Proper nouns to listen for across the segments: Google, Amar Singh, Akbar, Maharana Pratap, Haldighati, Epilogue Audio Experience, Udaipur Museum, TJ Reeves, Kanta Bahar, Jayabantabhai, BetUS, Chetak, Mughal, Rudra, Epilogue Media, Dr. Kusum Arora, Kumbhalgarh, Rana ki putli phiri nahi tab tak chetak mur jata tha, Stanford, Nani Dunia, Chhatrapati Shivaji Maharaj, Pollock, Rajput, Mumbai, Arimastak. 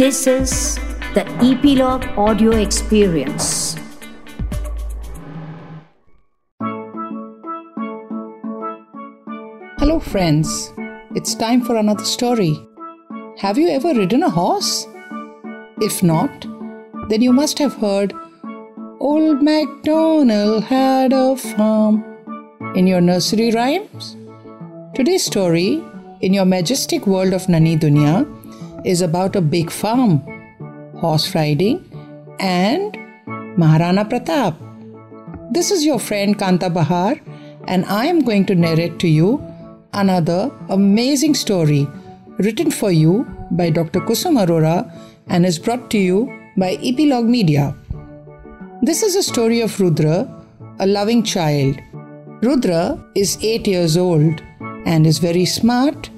This is the Epilogue Audio Experience. Hello friends, it's time for another story. Have you ever ridden a horse? If not, then you must have heard Old MacDonald had a farm in your nursery rhymes. Today's story, in your majestic world of Nani Dunia, is about a big farm, horse riding and Maharana Pratap. This is your friend Kanta Bahar, and I am going to narrate to you another amazing story written for you by Dr. Kusum Arora and is brought to you by Epilogue Media. This is a story of Rudra, a loving child. Rudra is 8 years old and is very smart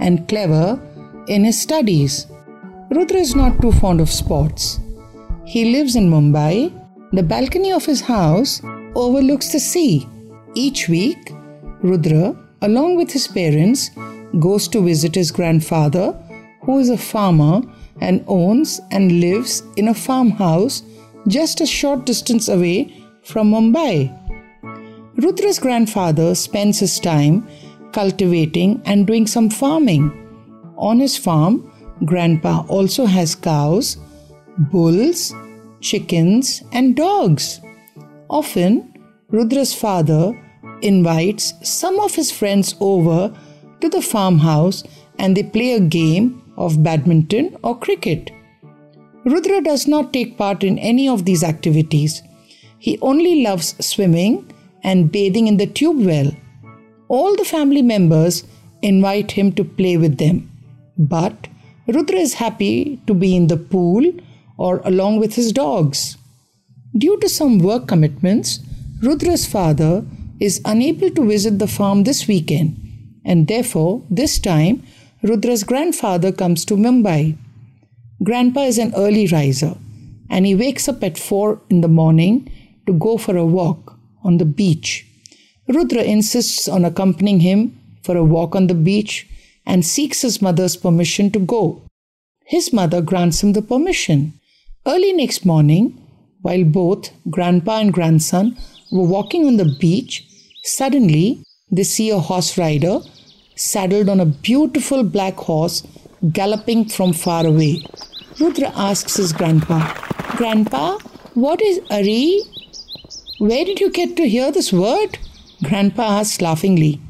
and clever in his studies. Rudra is not too fond of sports. He lives in Mumbai. The balcony of his house overlooks the sea. Each week, Rudra, along with his parents, goes to visit his grandfather, who is a farmer and owns and lives in a farmhouse just a short distance away from Mumbai. Rudra's grandfather spends his time cultivating and doing some farming. On his farm, Grandpa also has cows, bulls, chickens, and dogs. Often, Rudra's father invites some of his friends over to the farmhouse and they play a game of badminton or cricket. Rudra does not take part in any of these activities. He only loves swimming and bathing in the tube well. All the family members invite him to play with them. But Rudra is happy to be in the pool or along with his dogs. Due to some work commitments, Rudra's father is unable to visit the farm this weekend, and therefore this time Rudra's grandfather comes to Mumbai. Grandpa is an early riser and he wakes up at 4 in the morning to go for a walk on the beach. Rudra insists on accompanying him for a walk on the beach and seeks his mother's permission to go. His mother grants him the permission. Early next morning, while both grandpa and grandson were walking on the beach, suddenly they see a horse rider saddled on a beautiful black horse galloping from far away. Rudra asks his grandpa, "Grandpa, what is Ari? Where did you get to hear this word?" Grandpa asks laughingly.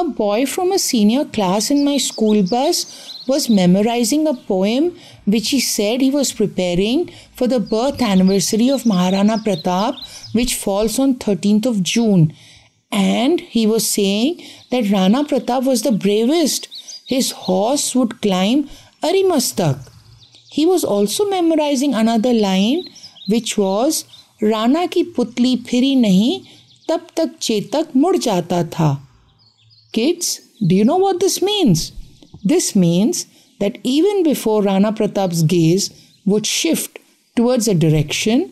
"A boy from a senior class in my school bus was memorizing a poem which he said he was preparing for the birth anniversary of Maharana Pratap, which falls on 13th of June. And he was saying that Rana Pratap was the bravest. His horse would climb Arimastak. He was also memorizing another line, which was Rana ki putli phiri nahi tab tak chetak mur jata tha." Kids, do you know what this means? This means that even before Rana Pratap's gaze would shift towards a direction,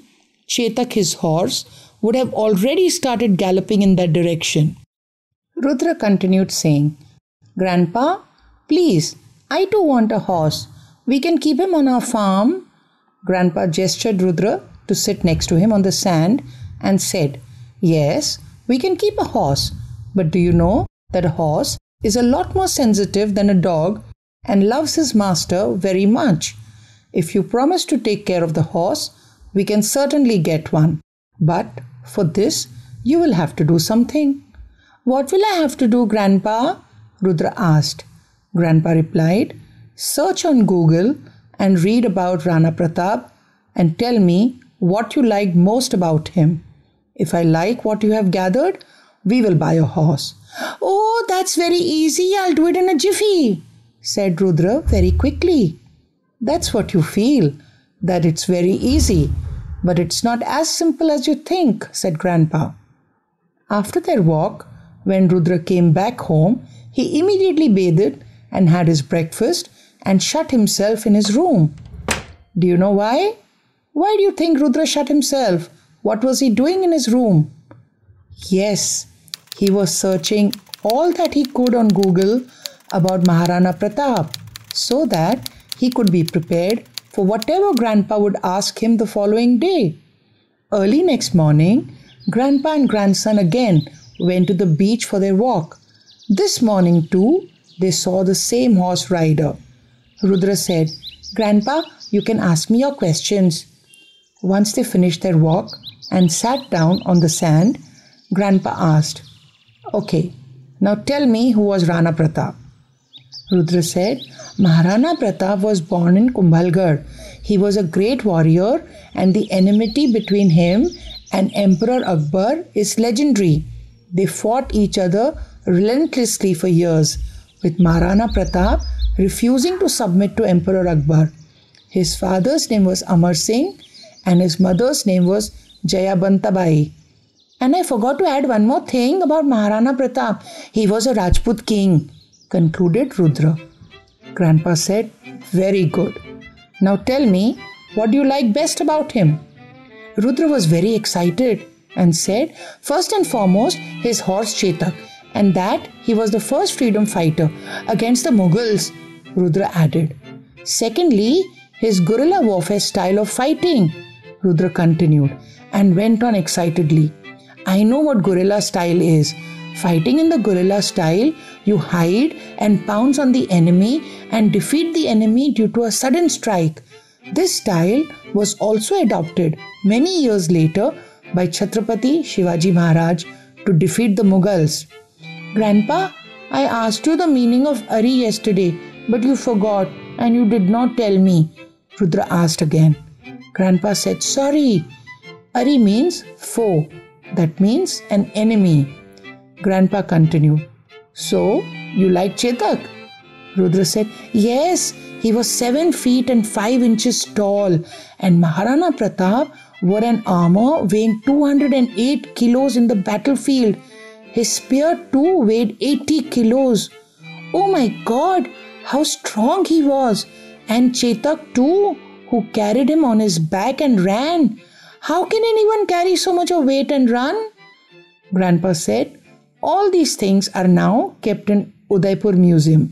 Chetak, his horse, would have already started galloping in that direction. Rudra continued saying, "Grandpa, please, I too want a horse. We can keep him on our farm." Grandpa gestured Rudra to sit next to him on the sand and said, "Yes, we can keep a horse, but do you know that a horse is a lot more sensitive than a dog and loves his master very much. If you promise to take care of the horse, we can certainly get one. But for this, you will have to do something." "What will I have to do, Grandpa?" Rudra asked. Grandpa replied, "Search on Google and read about Rana Pratap and tell me what you like most about him. If I like what you have gathered, we will buy a horse." "Oh, that's very easy. I'll do it in a jiffy," said Rudra very quickly. That's what you feel, that it's very easy. But it's not as simple as you think, said Grandpa. After their walk, when Rudra came back home, he immediately bathed and had his breakfast and shut himself in his room. Do you know why? Why do you think Rudra shut himself? What was he doing in his room? Yes, he was searching all that he could on Google about Maharana Pratap so that he could be prepared for whatever Grandpa would ask him the following day. Early next morning, Grandpa and grandson again went to the beach for their walk. This morning too, they saw the same horse rider. Rudra said, "Grandpa, you can ask me your questions." Once they finished their walk and sat down on the sand, Grandpa asked, "Okay, now tell me who was Rana Pratap." Rudra said, "Maharana Pratap was born in Kumbhalgarh. He was a great warrior and the enmity between him and Emperor Akbar is legendary. They fought each other relentlessly for years, with Maharana Pratap refusing to submit to Emperor Akbar. His father's name was Amar Singh and his mother's name was Jayabantabhai. And I forgot to add one more thing about Maharana Pratap. He was a Rajput king," concluded Rudra. Grandpa said, "Very good. Now tell me, what do you like best about him?" Rudra was very excited and said, "First and foremost, his horse Chetak, and that he was the first freedom fighter against the Mughals," Rudra added. "Secondly, his guerrilla warfare style of fighting," Rudra continued and went on excitedly. "I know what guerrilla style is. Fighting in the guerrilla style, you hide and pounce on the enemy and defeat the enemy due to a sudden strike. This style was also adopted many years later by Chhatrapati Shivaji Maharaj to defeat the Mughals." "Grandpa, I asked you the meaning of Ari yesterday, but you forgot and you did not tell me," Rudra asked again. Grandpa said, "Sorry. Ari means foe. That means an enemy." Grandpa continued, "So, you like Chetak?" Rudra said, "Yes, he was 7 feet and 5 inches tall and Maharana Pratap wore an armour weighing 208 kilos in the battlefield. His spear too weighed 80 kilos. Oh my God, how strong he was! And Chetak too, who carried him on his back and ran. How can anyone carry so much of weight and run?" Grandpa said, "All these things are now kept in Udaipur Museum,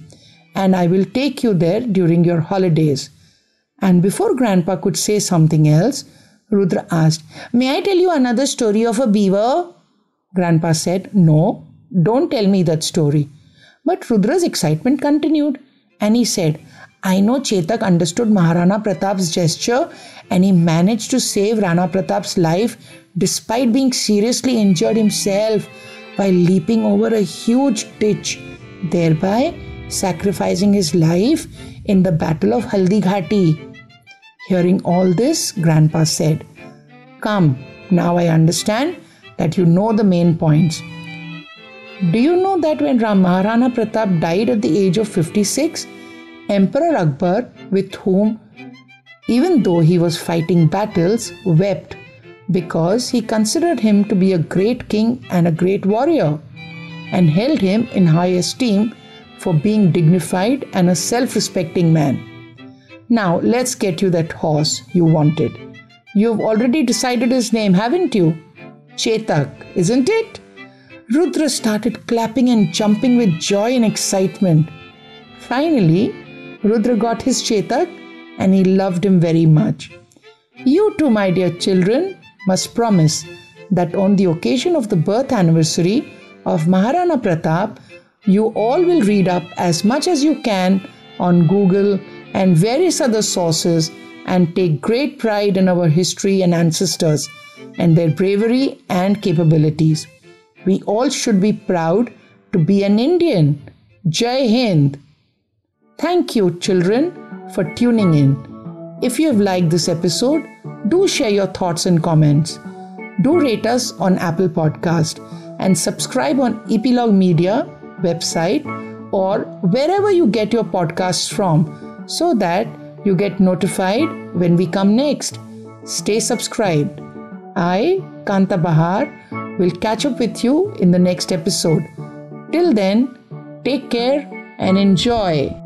and I will take you there during your holidays." And before Grandpa could say something else, Rudra asked, "May I tell you another story of a beaver?" Grandpa said, "No, don't tell me that story." But Rudra's excitement continued and he said, "I know Chetak understood Maharana Pratap's gesture and he managed to save Rana Pratap's life despite being seriously injured himself by leaping over a huge ditch, thereby sacrificing his life in the Battle of Haldighati." Hearing all this, Grandpa said, "Come, now I understand that you know the main points. Do you know that when Maharana Pratap died at the age of 56, Emperor Akbar, with whom, even though he was fighting battles, wept because he considered him to be a great king and a great warrior and held him in high esteem for being dignified and a self-respecting man. Now let's get you that horse you wanted. You've already decided his name, haven't you? Chetak, isn't it?" Rudra started clapping and jumping with joy and excitement. Finally, Rudra got his Chetak and he loved him very much. "You too, my dear children, must promise that on the occasion of the birth anniversary of Maharana Pratap, you all will read up as much as you can on Google and various other sources and take great pride in our history and ancestors and their bravery and capabilities. We all should be proud to be an Indian. Jai Hind!" Thank you, children, for tuning in. If you have liked this episode, do share your thoughts and comments. Do rate us on Apple Podcast and subscribe on Epilogue Media website or wherever you get your podcasts from so that you get notified when we come next. Stay subscribed. I, Kanta Bahar, will catch up with you in the next episode. Till then, take care and enjoy.